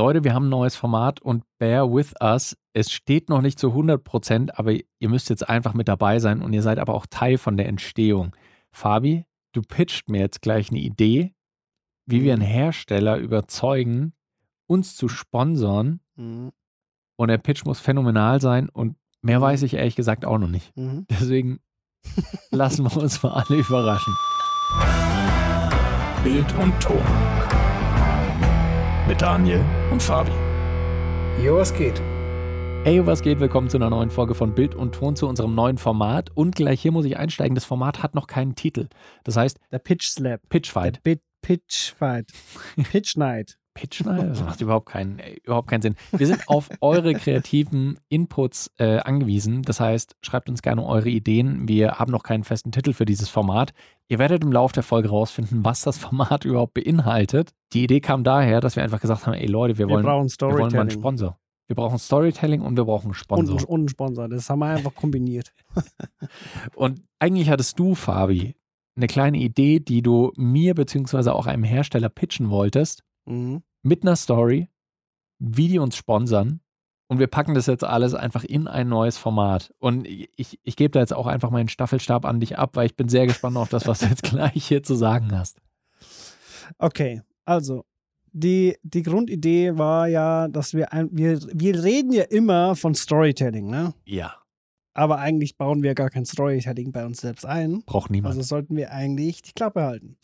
Leute, wir haben ein neues Format und bear with us. Es steht noch nicht zu 100%, aber ihr müsst jetzt einfach mit dabei sein und ihr seid aber auch Teil von der Entstehung. Fabi, du pitcht mir jetzt gleich eine Idee, wie wir einen Hersteller überzeugen, uns zu sponsern. Mhm. Und der Pitch muss phänomenal sein und mehr weiß ich ehrlich gesagt auch noch nicht. Mhm. Deswegen lassen wir uns mal alle überraschen. Bild und Ton. Mit Daniel und Fabi. Jo, was geht? Hey, was geht? Willkommen zu einer neuen Folge von Bild und Ton, zu unserem neuen Format. Und gleich hier muss ich einsteigen, das Format hat noch keinen Titel. Das heißt... Der Pitch Slap. Pitchfight. Pitchfight. Pitch Night. Pitch Night? Das macht überhaupt keinen Sinn. Wir sind auf eure kreativen Inputs angewiesen. Das heißt, schreibt uns gerne eure Ideen. Wir haben noch keinen festen Titel für dieses Format. Ihr werdet im Laufe der Folge rausfinden, was das Format überhaupt beinhaltet. Die Idee kam daher, dass wir einfach gesagt haben, ey Leute, wir wollen mal einen Sponsor. Wir brauchen Storytelling und wir brauchen einen Sponsor. Und einen Sponsor, das haben wir einfach kombiniert. Und eigentlich hattest du, Fabi, eine kleine Idee, die du mir beziehungsweise auch einem Hersteller pitchen wolltest, mit einer Story, wie die uns sponsern. Und wir packen das jetzt alles einfach in ein neues Format. Und ich gebe da jetzt auch einfach meinen Staffelstab an dich ab, weil ich bin sehr gespannt auf das, was du jetzt gleich hier zu sagen hast. Okay, also... Die Grundidee war ja, dass wir reden ja immer von Storytelling, ne? Ja. Aber eigentlich bauen wir gar kein Storytelling bei uns selbst ein. Braucht niemand. Also sollten wir eigentlich die Klappe halten.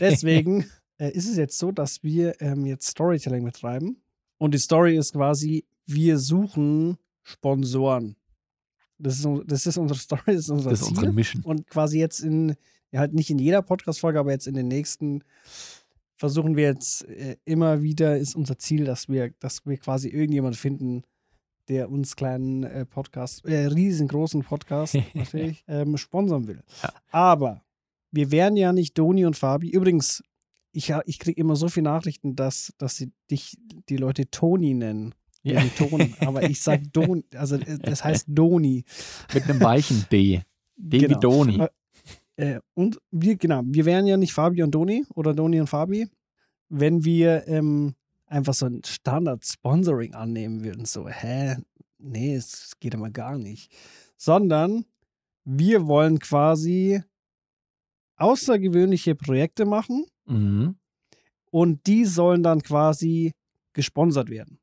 Deswegen ist es jetzt so, dass wir jetzt Storytelling betreiben. Und die Story ist quasi, wir suchen Sponsoren. Das ist unsere Story, das ist unser Ziel. Das ist unsere Mission. Und quasi jetzt halt nicht in jeder Podcast-Folge, aber jetzt in den nächsten... versuchen wir jetzt immer wieder, ist unser Ziel, dass wir quasi irgendjemanden finden, der uns kleinen Podcast, riesengroßen Podcast natürlich, sponsern will. Ja. Aber wir wären ja nicht Doni und Fabi. Übrigens, ich kriege immer so viele Nachrichten, dass die Leute Toni nennen. Ja. Ton, aber ich sage Doni, also das heißt Doni. Mit einem weichen D. D genau. Wie Doni. Und wir wären ja nicht Fabi und Doni oder Doni und Fabi, wenn wir einfach so ein Standard-Sponsoring annehmen würden. So, nee, es geht aber gar nicht. Sondern wir wollen quasi außergewöhnliche Projekte machen und die sollen dann quasi gesponsert werden.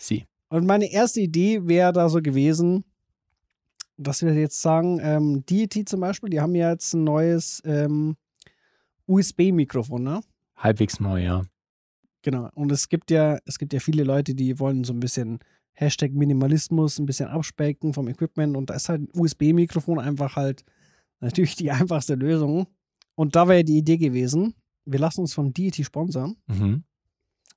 Sie. Und meine erste Idee wäre da so gewesen, dass wir jetzt sagen, Deity zum Beispiel, die haben ja jetzt ein neues USB-Mikrofon, ne? Halbwegs neu, ja. Genau. Und es gibt ja viele Leute, die wollen so ein bisschen Hashtag Minimalismus, ein bisschen abspecken vom Equipment. Und da ist halt ein USB-Mikrofon einfach halt natürlich die einfachste Lösung. Und da wäre ja die Idee gewesen, wir lassen uns von Deity sponsern.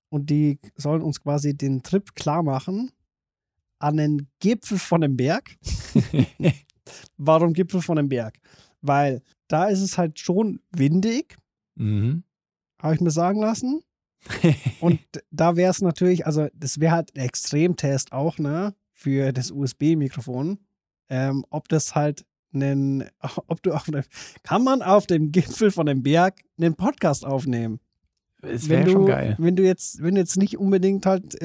Und die sollen uns quasi den Trip klar machen, an den Gipfel von dem Berg. Warum Gipfel von dem Berg? Weil da ist es halt schon windig, habe ich mir sagen lassen. Und da wäre es natürlich, also das wäre halt ein Extremtest auch, ne, für das USB-Mikrofon, kann man auf dem Gipfel von dem Berg einen Podcast aufnehmen? Es wäre schon geil. Wenn du jetzt nicht unbedingt halt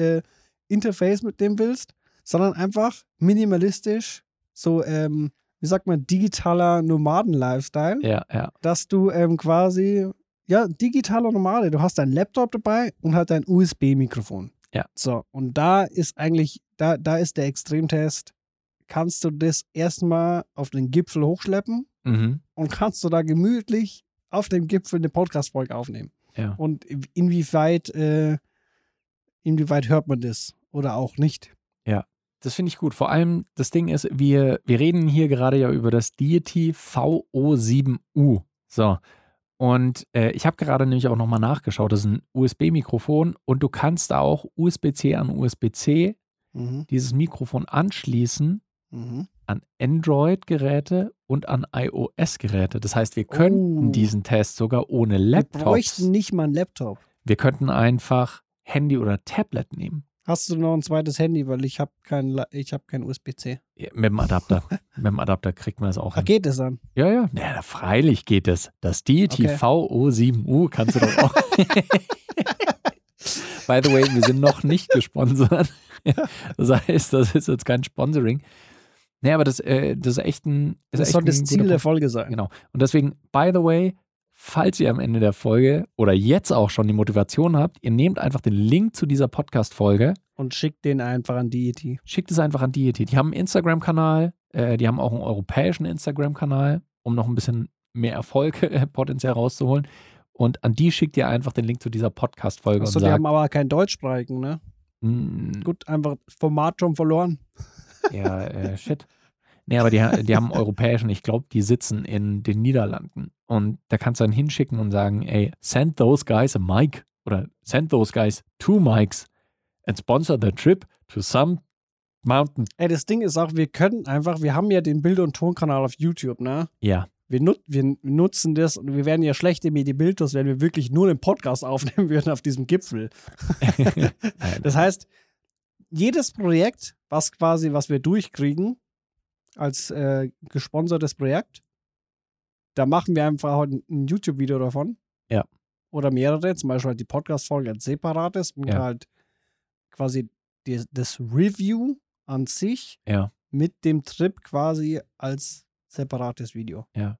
Interface mit dem willst, sondern einfach minimalistisch, so, wie sagt man, digitaler Nomaden-Lifestyle. Ja, ja. Dass du quasi, ja, digitaler Nomade, du hast deinen Laptop dabei und halt dein USB-Mikrofon. Ja. So, und da ist eigentlich, da ist der Extremtest, kannst du das erstmal auf den Gipfel hochschleppen und kannst du da gemütlich auf dem Gipfel eine Podcast-Folge aufnehmen. Ja. Und inwieweit hört man das oder auch nicht. Ja, das finde ich gut. Vor allem, das Ding ist, wir reden hier gerade ja über das Deity VO7U. So, und ich habe gerade nämlich auch nochmal nachgeschaut. Das ist ein USB-Mikrofon und du kannst da auch USB-C an USB-C dieses Mikrofon anschließen an Android-Geräte und an iOS-Geräte. Das heißt, wir könnten diesen Test sogar ohne Laptops. Wir bräuchten nicht mal einen Laptop. Wir könnten einfach Handy oder Tablet nehmen. Hast du noch ein zweites Handy, weil ich habe kein USB-C. Ja, mit dem Adapter. Mit dem Adapter kriegt man das auch hin. Ach, geht das dann? Ja, ja. Naja, freilich geht das. Das Deity VO7U kannst du doch auch. By the way, wir sind noch nicht gesponsert. Das heißt, das ist jetzt kein Sponsoring. Nee, aber das ist echt ein. Das soll das Ziel der Folge sein. Genau. Und deswegen, by the way, falls ihr am Ende der Folge oder jetzt auch schon die Motivation habt, ihr nehmt einfach den Link zu dieser Podcast-Folge. Und schickt den einfach an Deity. Schickt es einfach an Deity. Die haben einen Instagram-Kanal, die haben auch einen europäischen Instagram-Kanal, um noch ein bisschen mehr Erfolg potenziell rauszuholen. Und an die schickt ihr einfach den Link zu dieser Podcast-Folge. Achso, die haben aber kein Deutschsprachigen, ne? Gut, einfach Format schon verloren. Ja, shit. Nee, aber die haben einen europäischen, ich glaube, die sitzen in den Niederlanden. Und da kannst du dann hinschicken und sagen, ey, send those guys a mic oder send those guys two mics and sponsor the trip to some mountain. Ey, das Ding ist auch, wir haben ja den Bild- und Tonkanal auf YouTube, ne? Ja. Wir nutzen das und wir wären ja schlechte Medibildos, wenn wir wirklich nur den Podcast aufnehmen würden auf diesem Gipfel. Das heißt, jedes Projekt, was wir durchkriegen, als gesponsertes Projekt. Da machen wir einfach heute ein YouTube-Video davon. Ja. Oder mehrere, zum Beispiel halt die Podcast-Folge als separates und halt quasi das Review an sich mit dem Trip quasi als separates Video. Ja.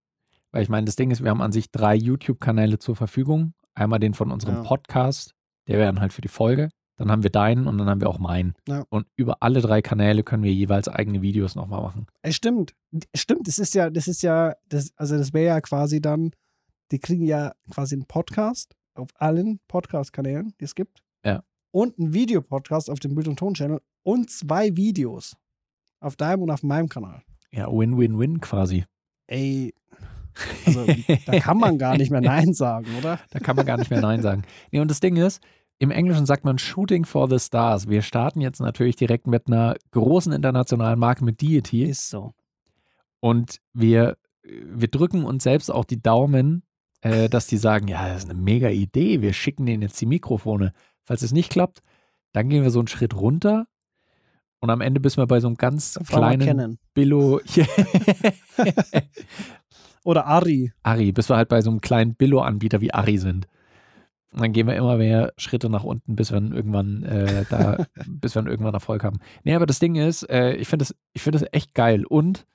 Weil ich meine, das Ding ist, wir haben an sich 3 YouTube-Kanäle zur Verfügung. Einmal den von unserem Podcast, der wäre dann halt für die Folge. Dann haben wir deinen und dann haben wir auch meinen. Ja. Und über alle 3 Kanäle können wir jeweils eigene Videos nochmal machen. Stimmt, das wäre ja quasi dann, die kriegen ja quasi einen Podcast auf allen Podcast-Kanälen, die es gibt. Ja. Und einen Videopodcast auf dem Bild- und Ton-Channel und 2 Videos auf deinem und auf meinem Kanal. Ja, Win-Win-Win quasi. Ey, also da kann man gar nicht mehr Nein sagen, oder? Da kann man gar nicht mehr Nein sagen. Nee, und das Ding ist, im Englischen sagt man Shooting for the Stars. Wir starten jetzt natürlich direkt mit einer großen internationalen Marke, mit Deity. Ist so. Und wir drücken uns selbst auch die Daumen, dass die sagen, ja, das ist eine mega Idee, wir schicken denen jetzt die Mikrofone. Falls es nicht klappt, dann gehen wir so einen Schritt runter und am Ende bist wir bei so einem ganz kleinen Billo. Oder Ari, bis wir halt bei so einem kleinen Billo-Anbieter wie Ari sind. Und dann gehen wir immer mehr Schritte nach unten, bis wir dann irgendwann Erfolg haben. Nee, aber das Ding ist, ich finde das echt geil. Und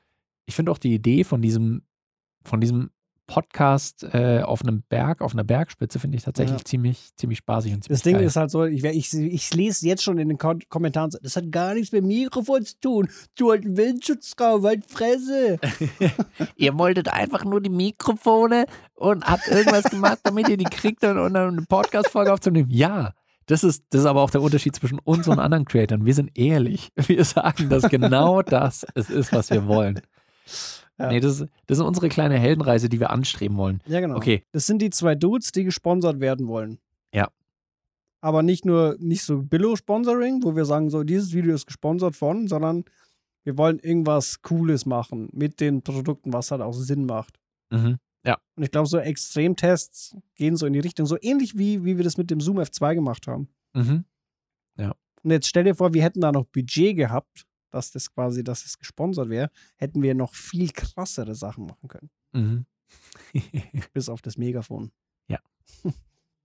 ich finde auch die Idee von diesem Podcast auf einem Berg, auf einer Bergspitze, finde ich tatsächlich ziemlich spaßig und ziemlich Das Ding geil. Ist halt so, ich lese jetzt schon in den Kommentaren, das hat gar nichts mit Mikrofon zu tun. Du hast einen Windschutzraum, halt Fresse. Ihr wolltet einfach nur die Mikrofone und habt irgendwas gemacht, damit ihr die kriegt und dann eine Podcast-Folge aufzunehmen. Ja, das ist aber auch der Unterschied zwischen uns und anderen Creatoren. Wir sind ehrlich. Wir sagen, dass genau das es ist, was wir wollen. Ja. Nee, das ist unsere kleine Heldenreise, die wir anstreben wollen. Ja, genau. Okay. Das sind die 2 Dudes, die gesponsert werden wollen. Ja. Aber nicht so Billo-Sponsoring, wo wir sagen, so, dieses Video ist gesponsert von, sondern wir wollen irgendwas Cooles machen mit den Produkten, was halt auch Sinn macht. Mhm. Ja. Und ich glaube, so Extremtests gehen so in die Richtung, so ähnlich wie wir das mit dem Zoom F2 gemacht haben. Mhm. Ja. Und jetzt stell dir vor, wir hätten da noch Budget gehabt, dass es gesponsert wäre, hätten wir noch viel krassere Sachen machen können. Mhm. Bis auf das Megafon. Ja.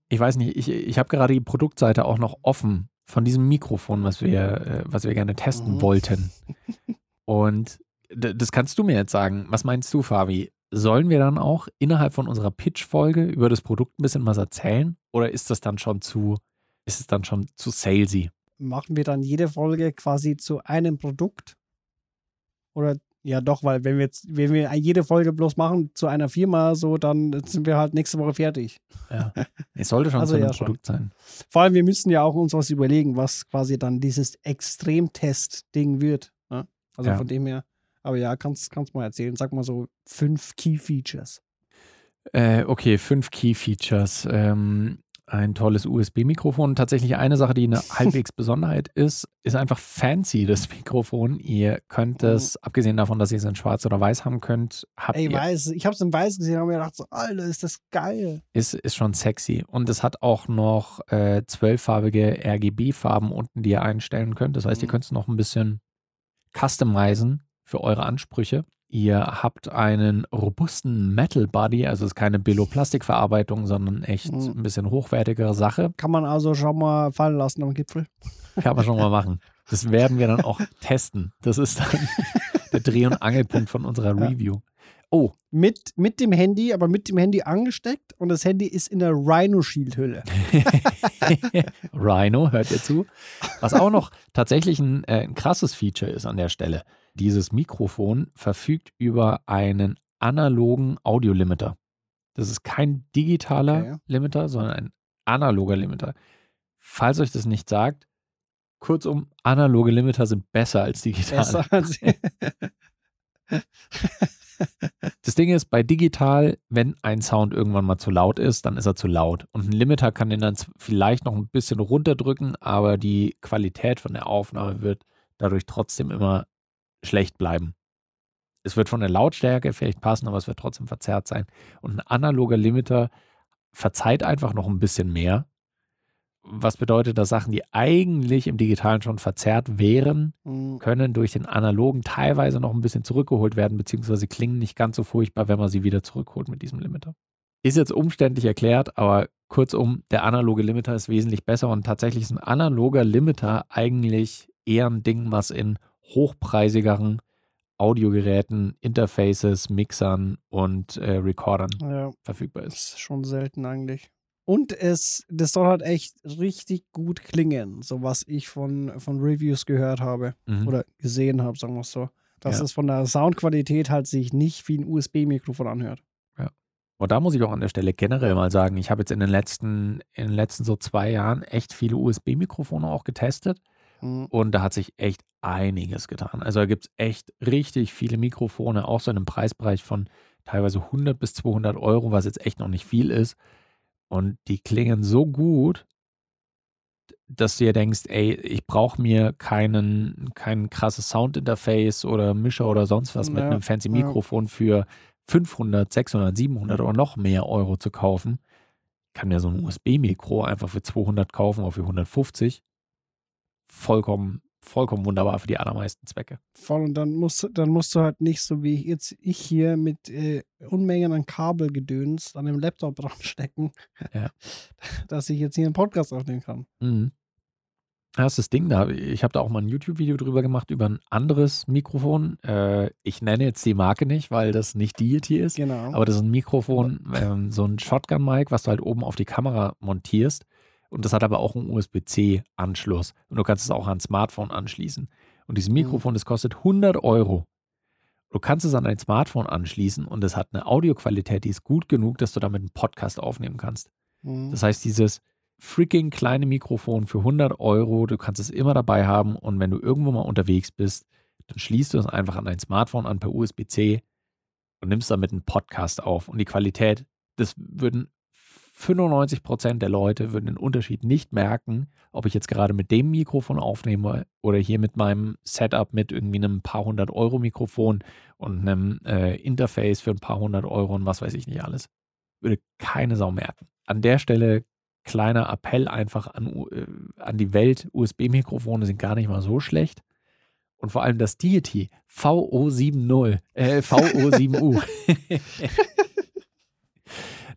Ich weiß nicht, ich habe gerade die Produktseite auch noch offen von diesem Mikrofon, was wir gerne testen wollten. Und das kannst du mir jetzt sagen. Was meinst du, Fabi? Sollen wir dann auch innerhalb von unserer Pitch-Folge über das Produkt ein bisschen was erzählen? Oder ist es dann schon zu salesy? Machen wir dann jede Folge quasi zu einem Produkt? Oder, ja doch, weil wenn wir jede Folge bloß machen zu einer Firma, so, dann sind wir halt nächste Woche fertig. Ja, es sollte schon zu einem Produkt sein. Vor allem, wir müssen ja auch uns was überlegen, was quasi dann dieses Extremtest-Ding wird. Ne? Also von dem her, aber ja, kannst mal erzählen. Sag mal so 5 Key-Features. 5 Key-Features. Ein tolles USB-Mikrofon. Tatsächlich eine Sache, die eine halbwegs Besonderheit ist einfach fancy, das Mikrofon. Ihr könnt es, abgesehen davon, dass ihr es in schwarz oder weiß haben könnt, weiß. Ich habe es in weiß gesehen, habe mir gedacht, so, Alter, ist das geil. Ist schon sexy. Und es hat auch noch 12-farbige RGB-Farben unten, die ihr einstellen könnt. Das heißt, ihr könnt es noch ein bisschen customizen für eure Ansprüche. Ihr habt einen robusten Metal Body, also es ist keine Beloplastikverarbeitung, sondern echt ein bisschen hochwertigere Sache. Kann man also schon mal fallen lassen am Gipfel. Kann man schon mal machen. Das werden wir dann auch testen. Das ist dann der Dreh- und Angelpunkt von unserer Review. Oh. Mit dem Handy, aber mit dem Handy angesteckt und das Handy ist in der Rhino Shield Hülle. Rhino, hört ihr zu? Was auch noch tatsächlich ein krasses Feature ist an der Stelle. Dieses Mikrofon verfügt über einen analogen Audiolimiter. Das ist kein digitaler Limiter, sondern ein analoger Limiter. Falls euch das nicht sagt, kurzum, analoge Limiter sind besser als digitale. Besser als Das Ding ist, bei digital, wenn ein Sound irgendwann mal zu laut ist, dann ist er zu laut. Und ein Limiter kann den dann vielleicht noch ein bisschen runterdrücken, aber die Qualität von der Aufnahme wird dadurch trotzdem immer schlecht bleiben. Es wird von der Lautstärke vielleicht passen, aber es wird trotzdem verzerrt sein. Und ein analoger Limiter verzeiht einfach noch ein bisschen mehr. Was bedeutet, dass Sachen, die eigentlich im Digitalen schon verzerrt wären, können durch den Analogen teilweise noch ein bisschen zurückgeholt werden, beziehungsweise klingen nicht ganz so furchtbar, wenn man sie wieder zurückholt mit diesem Limiter. Ist jetzt umständlich erklärt, aber kurzum, der analoge Limiter ist wesentlich besser und tatsächlich ist ein analoger Limiter eigentlich eher ein Ding, was in hochpreisigeren Audiogeräten, Interfaces, Mixern und Recordern verfügbar ist. Das ist schon selten eigentlich. Und das soll halt echt richtig gut klingen, so was ich von Reviews gehört habe oder gesehen habe, sagen wir es so. Dass es von der Soundqualität halt sich nicht wie ein USB-Mikrofon anhört. Ja. Und da muss ich auch an der Stelle generell mal sagen, ich habe jetzt in den letzten so 2 Jahren echt viele USB-Mikrofone auch getestet. Und da hat sich echt einiges getan. Also da gibt es echt richtig viele Mikrofone, auch so in einem Preisbereich von teilweise 100 bis 200 Euro, was jetzt echt noch nicht viel ist. Und die klingen so gut, dass du dir denkst, ey, ich brauche mir kein krasses Soundinterface oder Mischer oder sonst was mit einem fancy Mikrofon für 500, 600, 700 oder noch mehr Euro zu kaufen. Ich kann mir so ein USB-Mikro einfach für 200 kaufen oder für 150. Vollkommen wunderbar für die allermeisten Zwecke. Voll, und dann musst du halt nicht so wie ich hier mit Unmengen an Kabelgedöns an dem Laptop dran stecken, dass ich jetzt hier einen Podcast aufnehmen kann. Mhm. Das ist das Ding da. Ich habe da auch mal ein YouTube-Video drüber gemacht, über ein anderes Mikrofon. Ich nenne jetzt die Marke nicht, weil das nicht Deity ist. Genau. Aber das ist ein Mikrofon, so ein Shotgun-Mic, was du halt oben auf die Kamera montierst. Und das hat aber auch einen USB-C-Anschluss. Und du kannst es auch an ein Smartphone anschließen. Und dieses Mikrofon, das kostet 100 Euro. Du kannst es an dein Smartphone anschließen und es hat eine Audioqualität, die ist gut genug, dass du damit einen Podcast aufnehmen kannst. Mhm. Das heißt, dieses freaking kleine Mikrofon für 100 Euro, du kannst es immer dabei haben und wenn du irgendwo mal unterwegs bist, dann schließt du es einfach an dein Smartphone an per USB-C und nimmst damit einen Podcast auf. Und die Qualität, das würden 95% der Leute würden den Unterschied nicht merken, ob ich jetzt gerade mit dem Mikrofon aufnehme oder hier mit meinem Setup mit irgendwie einem paar hundert Euro Mikrofon und einem Interface für ein paar hundert Euro und was weiß ich nicht alles. Würde keine Sau merken. An der Stelle kleiner Appell einfach an die Welt. USB-Mikrofone sind gar nicht mal so schlecht. Und vor allem das Deity VO7U.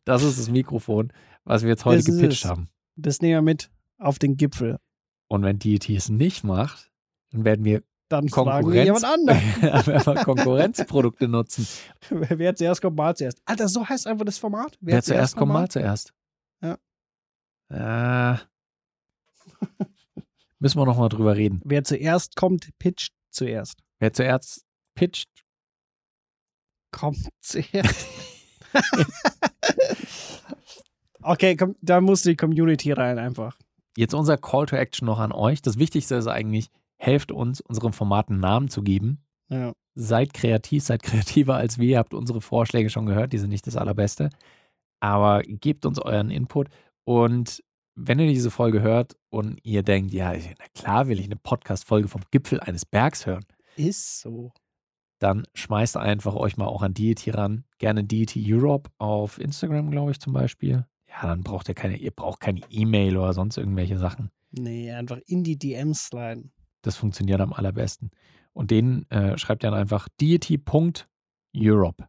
Das ist das Mikrofon, was wir jetzt heute gepitcht haben. Das nehmen wir mit auf den Gipfel. Und wenn Deity es nicht macht, dann werden wir Konkurrenzprodukte nutzen. Wer zuerst kommt, mal zuerst. Alter, so heißt einfach das Format. Wer zuerst kommt, mal zuerst. Ja. Müssen wir nochmal drüber reden. Wer zuerst kommt, pitcht zuerst. Wer zuerst pitcht, kommt zuerst. Okay, komm, da muss die Community rein einfach. Jetzt unser Call to Action noch an euch. Das Wichtigste ist eigentlich, helft uns, unserem Format einen Namen zu geben. Ja. Seid kreativ, seid kreativer als wir. Ihr habt unsere Vorschläge schon gehört, die sind nicht das Allerbeste. Aber gebt uns euren Input. Und wenn ihr diese Folge hört und ihr denkt, ja, na klar will ich eine Podcast-Folge vom Gipfel eines Bergs hören. Ist so. Dann schmeißt einfach euch mal auch an Deity ran. Gerne Deity Europe auf Instagram, glaube ich, zum Beispiel. Ja, dann braucht ihr keine E-Mail oder sonst irgendwelche Sachen. Nee, einfach in die DMs sliden. Das funktioniert am allerbesten. Und den schreibt ihr dann einfach deity.europe.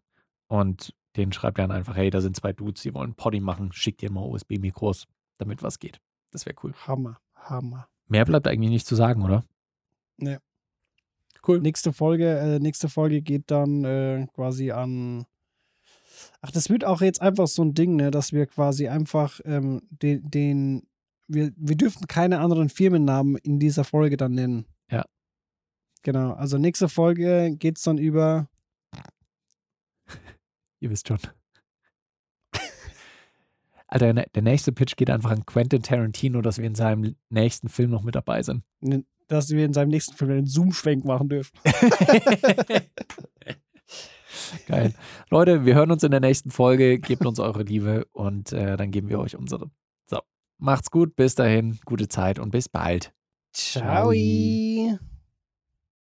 Und den schreibt ihr dann einfach, hey, da sind zwei Dudes, die wollen Poddy machen, schickt ihr mal USB-Mikros, damit was geht. Das wäre cool. Hammer. Mehr bleibt eigentlich nicht zu sagen, oder? Nee. Cool. Nächste Folge geht dann quasi an. Ach, das wird auch jetzt einfach so ein Ding, ne, dass wir quasi einfach wir dürfen keine anderen Firmennamen in dieser Folge dann nennen. Ja. Genau. Also nächste Folge geht's dann über. Ihr wisst schon. Alter, der nächste Pitch geht einfach an Quentin Tarantino, dass wir in seinem nächsten Film noch mit dabei sind. Dass wir in seinem nächsten Film einen Zoom-Schwenk machen dürfen. Geil. Leute, wir hören uns in der nächsten Folge. Gebt uns eure Liebe und dann geben wir euch unsere. So, macht's gut. Bis dahin. Gute Zeit und bis bald. Ciao.